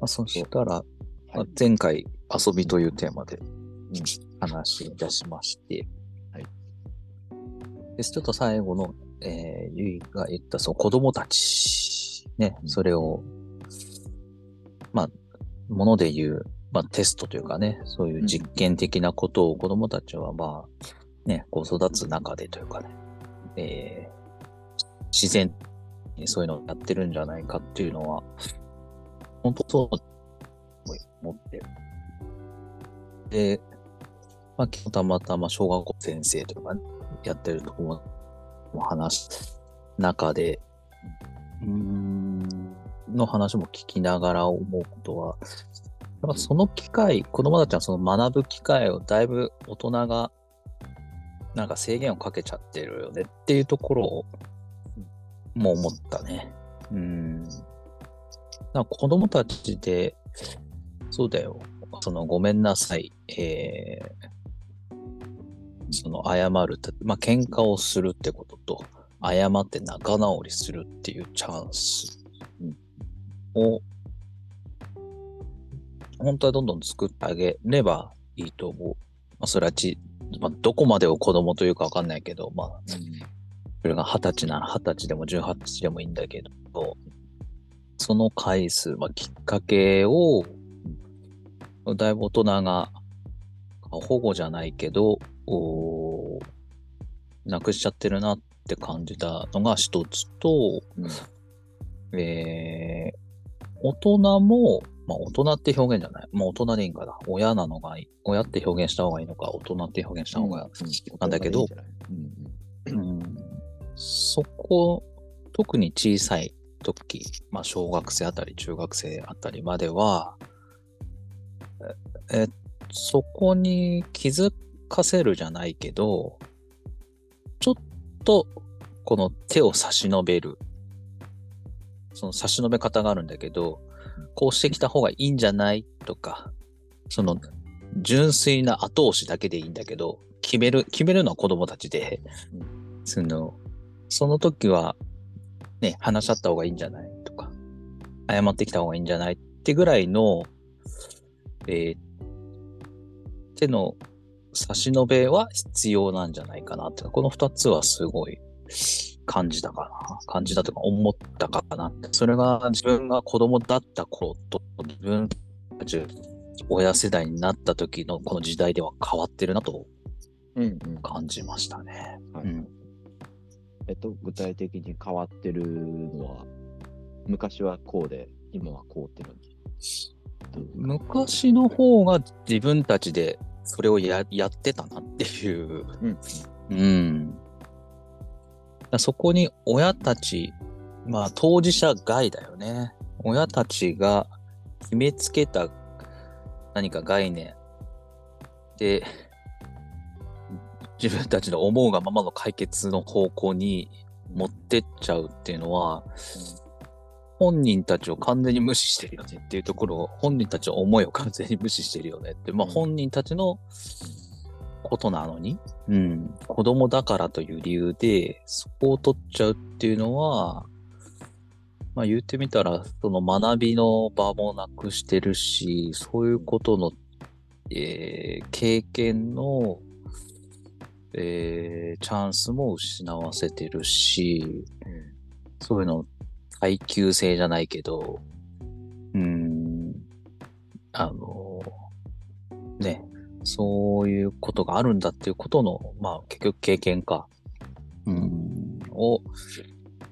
まあ、そしたら、はい、前回遊びというテーマで話し出しまして、はい、でちょっと最後の、ゆいが言ったその子供たち、ね、それを、まあ、もので言う、まあ、テストというかね、そういう実験的なことを子供たちはまあ、ね、こう育つ中でというかね、自然にそういうのをやってるんじゃないかっていうのは、本当そう思ってる。で、まあ、今日たまたま小学校先生とか、ね、やってるとこも話す中で、の話も聞きながら思うことは、やっぱその機会、子供たちはその学ぶ機会をだいぶ大人がなんか制限をかけちゃってるよねっていうところをもう思ったね。なんか子供たちで、そうだよ、そのごめんなさい、その謝る、まあ喧嘩をするってことと、謝って仲直りするっていうチャンスを本当はどんどん作ってあげればいいと思う。まあ、それはまあ、どこまでを子供というかわかんないけど、まあ、それが20歳なら20歳でも18歳でもいいんだけど、その回数、まあ、きっかけを、だいぶ大人が保護じゃないけど、なくしちゃってるなって感じたのが一つと、大人も、まあ、大人って表現じゃない。まあ、大人でいいんかな。親なのがいい。親って表現した方がいいのか、大人って表現した方がなんだけど、そこ、特に小さい時、まあ、小学生あたり、中学生あたりまでは、そこに気づかせるじゃないけど、ちょっとこの手を差し伸べる。その差し伸べ方があるんだけど、こうしてきた方がいいんじゃないとか、その純粋な後押しだけでいいんだけど、決めるのは子供たちで、その時はね、話し合った方がいいんじゃないとか、謝ってきた方がいいんじゃないってぐらいの、手の差し伸べは必要なんじゃないかなって、この2つはすごい感じたとか思ったかな。それが自分が子供だった頃と自分たち親世代になった時のこの時代では変わってるなと感じましたね。具体的に変わってるのは、昔はこうで今はこうってのに、昔の方が自分たちでそれを やってたなっていう、そこに親たち、まあ当事者外だよね。親たちが決めつけた何か概念で、自分たちの思うがままの解決の方向に持ってっちゃうっていうのは、本人たちを完全に無視してるよねっていうところを、本人たちの思いを完全に無視してるよねって、まあ本人たちのことなのに、子供だからという理由でそこを取っちゃうっていうのは、まあ言ってみたらその学びの場もなくしてるし、そういうことの、経験の、チャンスも失わせてるし、そういうの耐久性じゃないけど、ね、そういうことがあるんだっていうことの、まあ結局経験か、を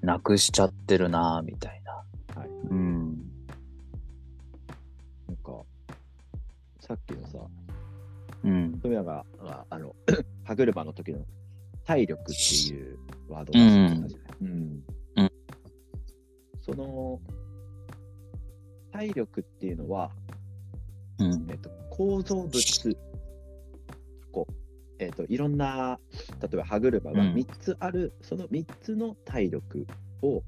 なくしちゃってるなみたいな。なんかさっきのさ、富山が歯車の時の体力っていうワードが出てたじゃない。その体力っていうのは、構造物。いろんな、例えば歯車が3つある、その3つの体力を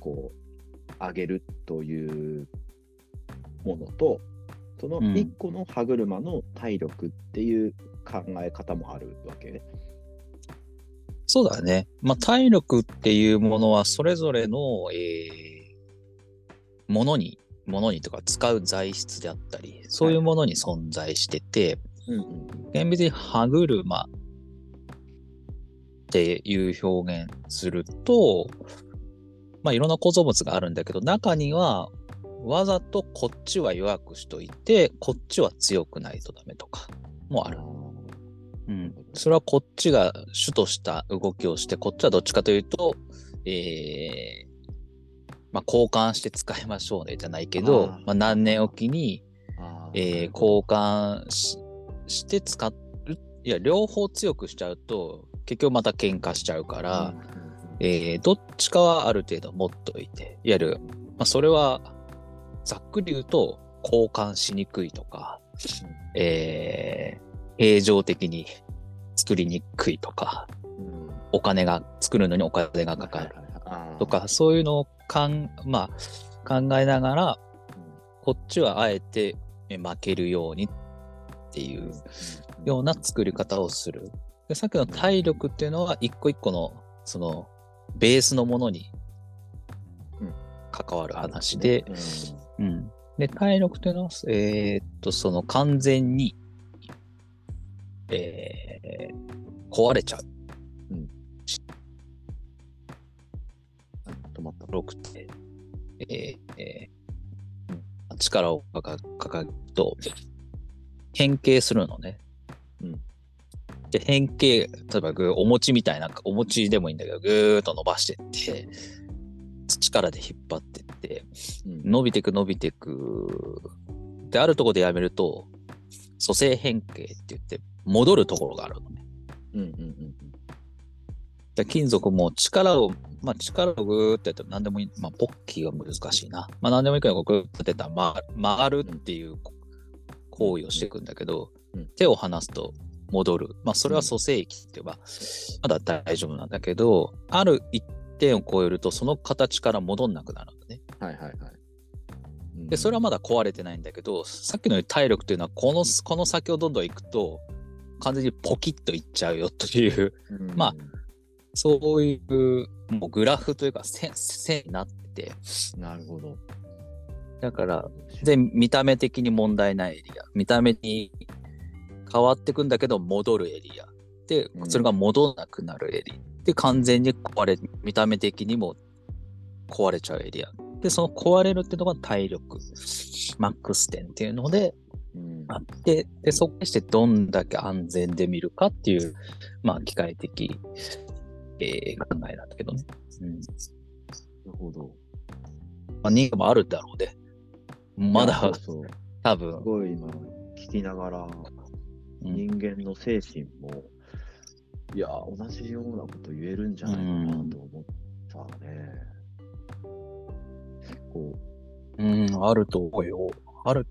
こう上げるというものと、その1個の歯車の体力っていう考え方もあるわけね。そうだね。まあ、体力っていうものはそれぞれの、ものにとか使う材質であったり、そういうものに存在してて、はい、うん、厳密に歯車っていう表現すると、まあ、いろんな構造物があるんだけど、中にはわざとこっちは弱くしといてこっちは強くないとダメとかもある。うん、それはこっちが主とした動きをしてこっちはどっちかというと、まあ、交換して使いましょうねじゃないけど、まあ、何年おきに、交換 して使う、いや両方強くしちゃうと結局また喧嘩しちゃうから、どっちかはある程度持っといていわゆる、まあ、それはざっくり言うと交換しにくいとか、平常的に作りにくいとか、うん、お金が作るのにお金がかかるとか、そういうのをまあ、考えながら、こっちはあえて負けるようにっていうような作り方をする。で、さっきの体力っていうのは一個一個のそのベースのものに関わる話で、うん、で体力っていうのは、その完全に壊れちゃう。うん、止まった。6で、力をかかると変形するのね。うん、で変形、例えばお餅みたいな、お餅でもいいんだけど、ぐーっと伸ばしてって、力で引っ張ってって、伸びてく。で、あるところでやめると、組成変形って言って、戻るところがあるのね。うんうんうん、で金属も力をぐーってやったら何でもいい。まあ、ポッキーは難しいな。まあ、何でもいいからぐーってやったら回るっていう行為をしていくんだけど、手を離すと戻る。まあ、それは組成域って言えば、まだ大丈夫なんだけど、ある一点を超えるとその形から戻んなくなるんだね。はいはいはい。でそれはまだ壊れてないんだけど、さっきの体力というのはこの先をどんどん行くと完全にポキッといっちゃうよという、まあそういう、 もうグラフというか線になってて、なるほど。だからで見た目的に問題ないエリア、見た目に変わってくんだけど戻るエリアで、それが戻らなくなるエリアで、完全に見た目的にも壊れちゃうエリアで、その壊れるっていうのが体力マックス点っていうのであって、でそこにしてどんだけ安全で見るかっていう、まあ機械的、考えなんだけどね。うん、なるほど。まあ人間もあるだろうね。まだそう多分すごい今聞きながら人間の精神も、いや同じようなこと言えるんじゃないかなと思ったね。あると思うよ。ある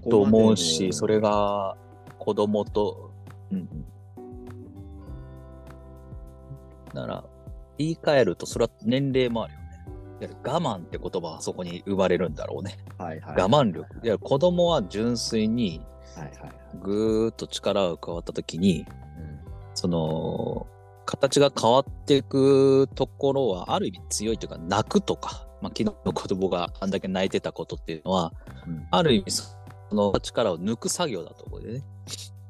と思うし、それが子供と、なら言い換えるとそれは年齢もあるよね。我慢って言葉はそこに生まれるんだろうね。はいはい、我慢力。いや子供は純粋にぐーっと力が変わったときに、その形が変わっていくところはある意味強いというか、泣くとか。まあ、昨日の子供があんだけ泣いてたことっていうのは、ある意味その力を抜く作業だと思うよね。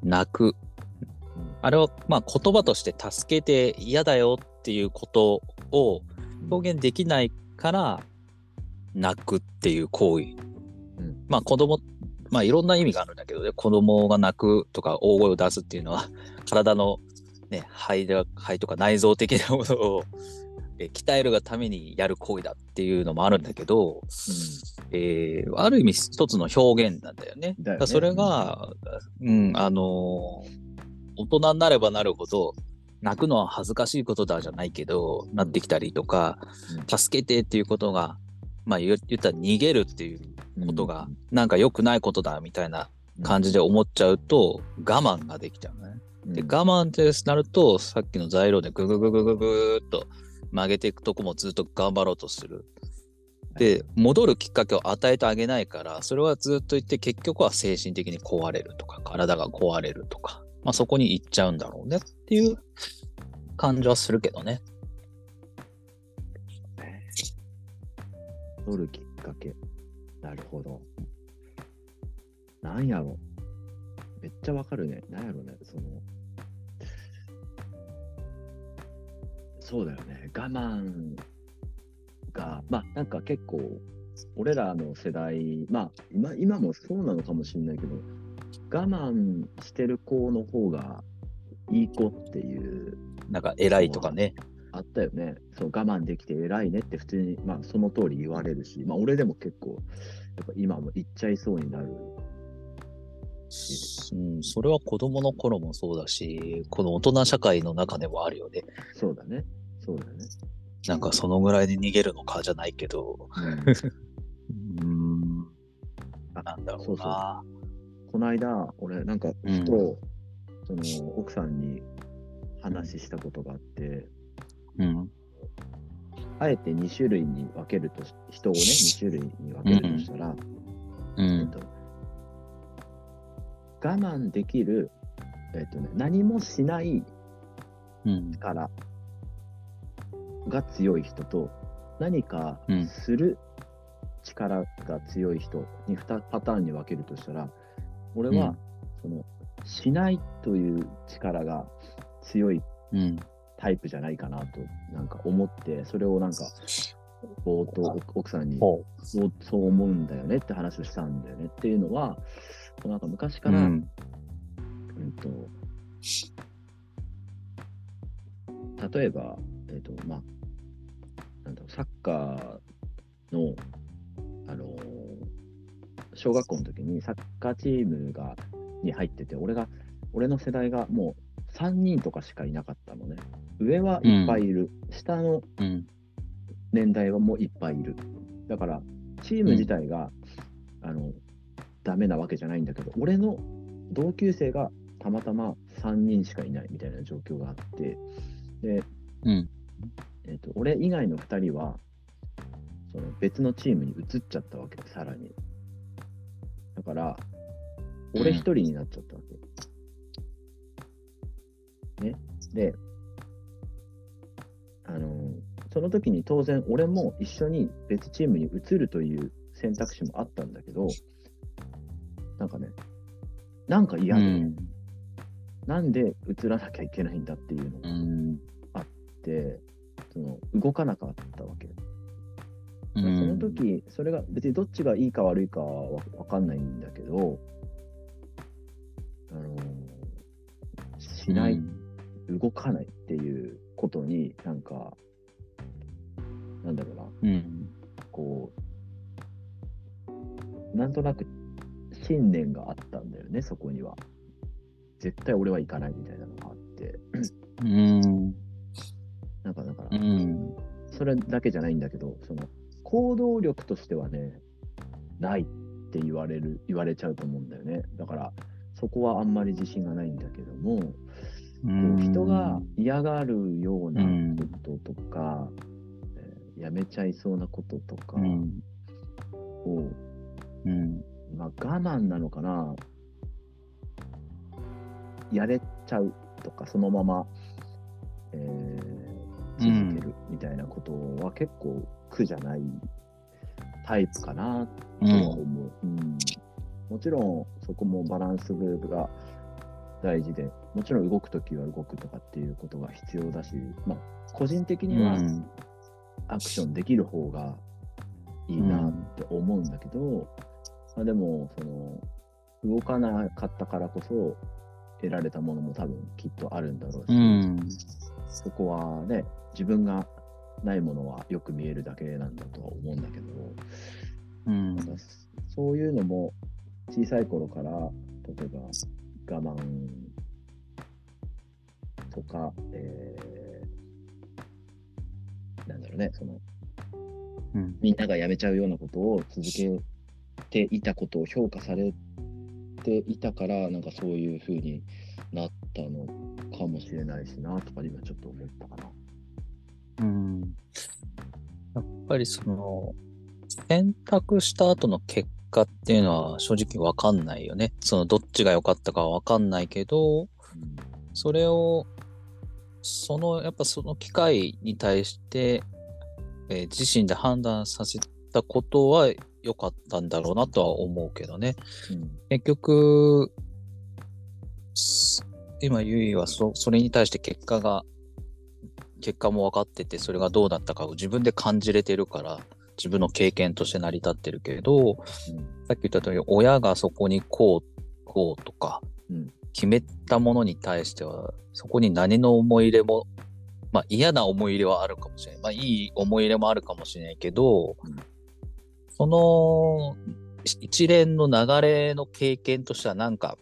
泣く、あれはまあ言葉として助けて嫌だよっていうことを表現できないから泣くっていう行為、まあ子供、まあいろんな意味があるんだけどね。子供が泣くとか大声を出すっていうのは体の、ね、肺とか内臓的なものを鍛えるがためにやる行為だっていうのもあるんだけど、ある意味一つの表現なんだよね。だからそれが、大人になればなるほど泣くのは恥ずかしいことだじゃないけど、なってきたりとか、助けてっていうことが、まあ言ったら逃げるっていうことが、なんか良くないことだみたいな感じで思っちゃうと、我慢ができちゃうね。で我慢ってなると、さっきの材料でぐーっと曲げていくとこもずっと頑張ろうとする。で戻るきっかけを与えてあげないから、それはずっと言って結局は精神的に壊れるとか体が壊れるとか、まあ、そこに行っちゃうんだろうねっていう感じはするけどね。戻るきっかけ。なるほど。なんやろ。めっちゃわかるね。なんやろね。そうだよね。我慢が、まあなんか結構、俺らの世代、まあ 今もそうなのかもしれないけど、我慢してる子の方がいい子っていう。なんか偉いとかね。あったよね。そう、我慢できて偉いねって普通に、まあその通り言われるし、まあ俺でも結構、やっぱ今も言っちゃいそうになる。うん、それは子供の頃もそうだし、この大人社会の中でもあるよね。そうだね。そうだね。なんかそのぐらいで逃げるのかじゃないけど、なんだろうな。そうそう。この間、俺なんかふと、その奥さんに話したことがあって、うん、あえて2種類に分けると、人をね、2種類に分けるとしたら、我慢できる、何もしない力が強い人と、何かする力が強い人に2パターンに分けるとしたら、俺は、しないという力が強いタイプじゃないかなとなんか思って、それをなんかぼーっと奥さんにそう思うんだよねって話をしたんだよねっていうのは、なんか昔から、例えば、まあ、なんだろう、サッカーの、小学校の時にサッカーチームに入ってて、俺の世代がもう3人とかしかいなかったのね。上はいっぱいいる。下の年代はもういっぱいいる。だから、チーム自体が、ダメなわけじゃないんだけど、俺の同級生がたまたま3人しかいないみたいな状況があって、で、俺以外の2人は別のチームに移っちゃったわけで、さらに。だから、俺1人になっちゃったわけ。ね。で、その時に当然俺も一緒に別チームに移るという選択肢もあったんだけど、なんかね、なんか嫌で、なんで映らなきゃいけないんだっていうのがあって、動かなかったわけ。その時、それが別にどっちがいいか悪いかは分かんないんだけど、しない、動かないっていうことに、なんか、なんだろうな、なんとなく、信念があったんだよね、そこには。絶対俺は行かないみたいなのがあって。だから、それだけじゃないんだけど、行動力としてはね、ないって言われちゃうと思うんだよね。だから、そこはあんまり自信がないんだけども、人が嫌がるようなこととか、やめちゃいそうなこととかを、まあ、我慢なのかな、やれちゃうとか、そのまま、続けるみたいなことは結構苦じゃないタイプかなとは思う、もちろんそこもバランスが大事で、もちろん動くときは動くとかっていうことが必要だし、まあ、個人的にはアクションできる方がいいなって思うんだけど、まあ、でも動かなかったからこそ得られたものも多分きっとあるんだろうし、そこはね、自分がないものはよく見えるだけなんだとは思うんだけど、なんかそういうのも小さい頃から、例えば我慢とか、なんだろうね、みんながやめちゃうようなことを続けていたことを評価されていたから、なんかそういう風になったのかもしれないしなとか今ちょっと思ったかな。やっぱり選択した後の結果っていうのは正直わかんないよね。どっちが良かったかはわかんないけど、それをやっぱその機会に対して、自身で判断させたことは良かったんだろうなとは思うけどね、うん、結局今ゆいは それに対して結果も分かってて、それがどうだったかを自分で感じれてるから自分の経験として成り立ってるけど、うん、さっき言った通り親がそこにこうとか、うん、決めたものに対してはそこに何の思い入れも、まあ、嫌な思い入れはあるかもしれない、まあ、いい思い入れもあるかもしれないけど、うん、その一連の流れの経験としてはなんか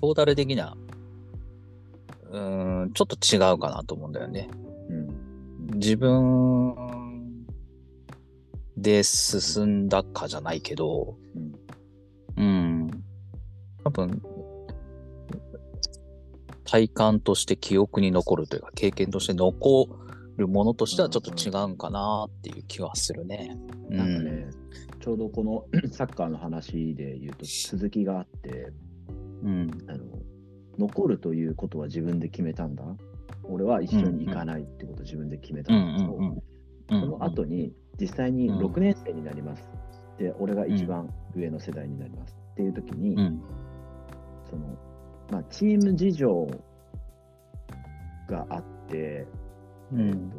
トータル的なちょっと違うかなと思うんだよね、うん、自分で進んだかじゃないけど、うん、多分体感として記憶に残るというか経験として残るものとしてはちょっと違うかなっていう気はするね、うん、なんかね、ちょうどこのサッカーの話で言うと続きがあって、うん、残るということは自分で決めたんだ、俺は一緒に行かないってことを自分で決めたんだけど、その後に実際に6年生になります、うん、で俺が一番上の世代になりますっていう時に、うん、そのまあ、チーム事情があって、うん、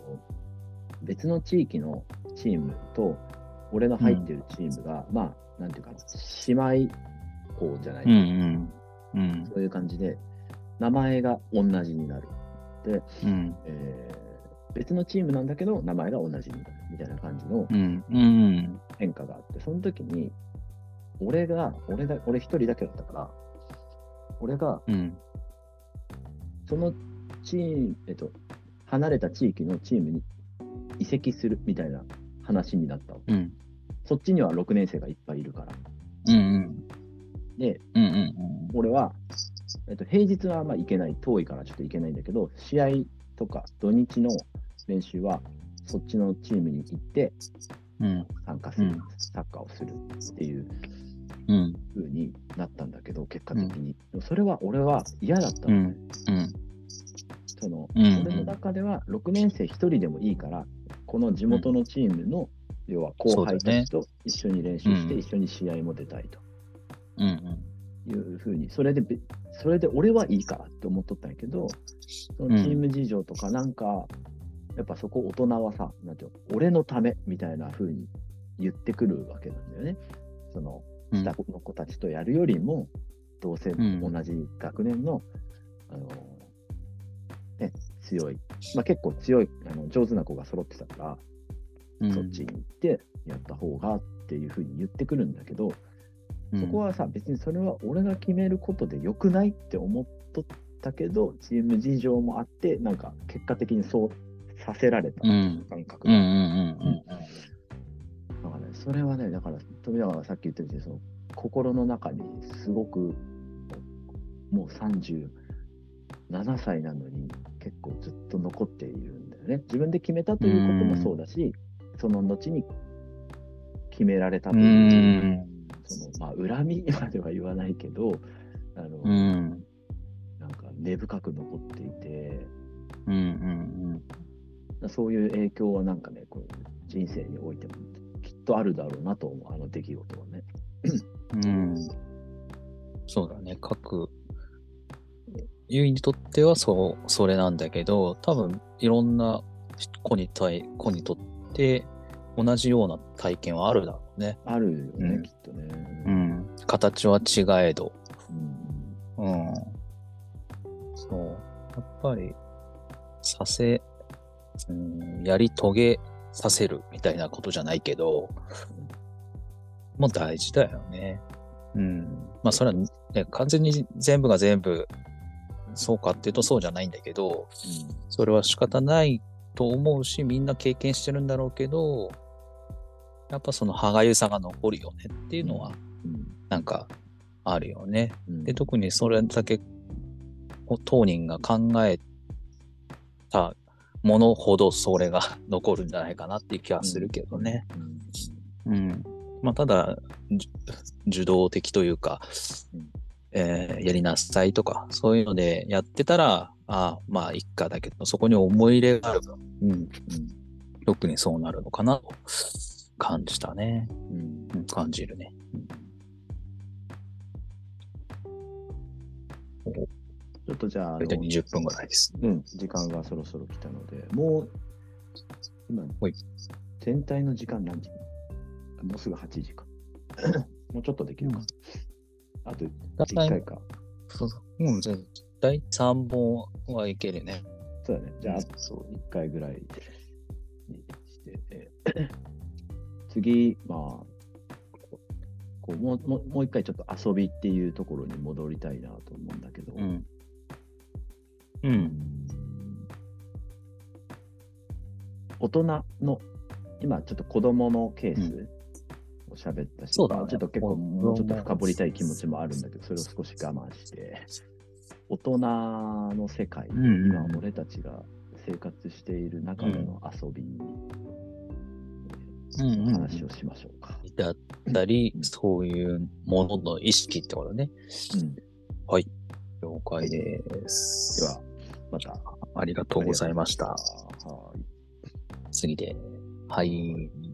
別の地域のチームと俺の入ってるチームが、うん、まあなんていうか姉妹校じゃないですか、うんうん、そういう感じで名前が同じになるで、うん、別のチームなんだけど名前が同じになるみたいな感じの変化があって、その時に俺一人だけだったから俺が、うん、そのチーム、離れた地域のチームに移籍するみたいな話になったわけ、うん、そっちには6年生がいっぱいいるから、うんうん、で、うんうん、俺は、平日はあんま行けない、遠いからちょっと行けないんだけど、試合とか土日の練習はそっちのチームに行って参加する、うん、サッカーをするっていう風になったんだけど、結果的に、うん、それは俺は嫌だったの、ね、うんうん、俺の中では6年生1人でもいいからこの地元のチームの、うん、要は後輩たちと一緒に練習して、ね、一緒に試合も出たいと、うんうん、いう風にそれで俺はいいからって思っとったんやけど、そのチーム事情とかなんかやっぱそこ大人はさ、なんていうの、俺のためみたいな風に言ってくるわけなんだよね。その下の子たちとやるよりも、うん、どうせ同じ学年の、うん、ね、強い、まあ、結構強い上手な子が揃ってたから、うん、そっちに行ってやった方がっていう風に言ってくるんだけど、うん、そこはさ別にそれは俺が決めることでよくないって思っとったけど、チーム事情もあってなんか結果的にそうさせられた感覚が、うんうんうんうん、だからね、それはね、だから富永がさっき言ったようにその心の中にすごくもう37歳なのに結構ずっと残っているんだよね。自分で決めたということもそうだし、その後に決められたというその、まあ、恨みまでは言わないけど、なんか根深く残っていて、うんうんうん、そういう影響はなんかね、こう人生においてもきっとあるだろうなと思う、あの出来事はね。うん、そうだね、ゆいにとってはそれなんだけど、多分いろんな子にとって同じような体験はあるだろうね。あるよね、うん、きっとね、うん。形は違えど、うんうん、そうやっぱりやり遂げさせるみたいなことじゃないけど、もう大事だよね。うん。まあそれは、ね、完全に全部が全部そうかっていうとそうじゃないんだけど、うん、それは仕方ないと思うし、みんな経験してるんだろうけど、やっぱその歯がゆさが残るよねっていうのはなんかあるよね。うん、で特にそれだけ当人が考えたものほどそれが残るんじゃないかなっていう気はするけどね。うん。うん、まあただ受動的というか、やりなさいとかそういうのでやってたらまあいっかだけど、そこに思い入れがある分、うん、特にそうなるのかなと感じたね、うん、感じるね、うん、ちょっとじゃあ大体20分ぐらいです、うん、時間がそろそろ来たのでもう今全体の時間何時？もうすぐ8時かもうちょっとできるか、うん、あと1回かそうそう、うん、じゃあ第3本はいけるね。そうだね。じゃあ、あと1回ぐらいにして、次、まあ、こうもう1回ちょっと遊びっていうところに戻りたいなと思うんだけど。うん。うん、大人の、今ちょっと子供のケースを喋ったし、うんそうだね、ちょっと結構もうちょっと深掘りたい気持ちもあるんだけど、それを少し我慢して。大人の世界、うんうん、今俺たちが生活している中での遊びの話をしましょうか。うんうん、だったり、そういうものの意識ってことね。うん、はい、了解です。では、またありがとうございました。はい、次で、はい。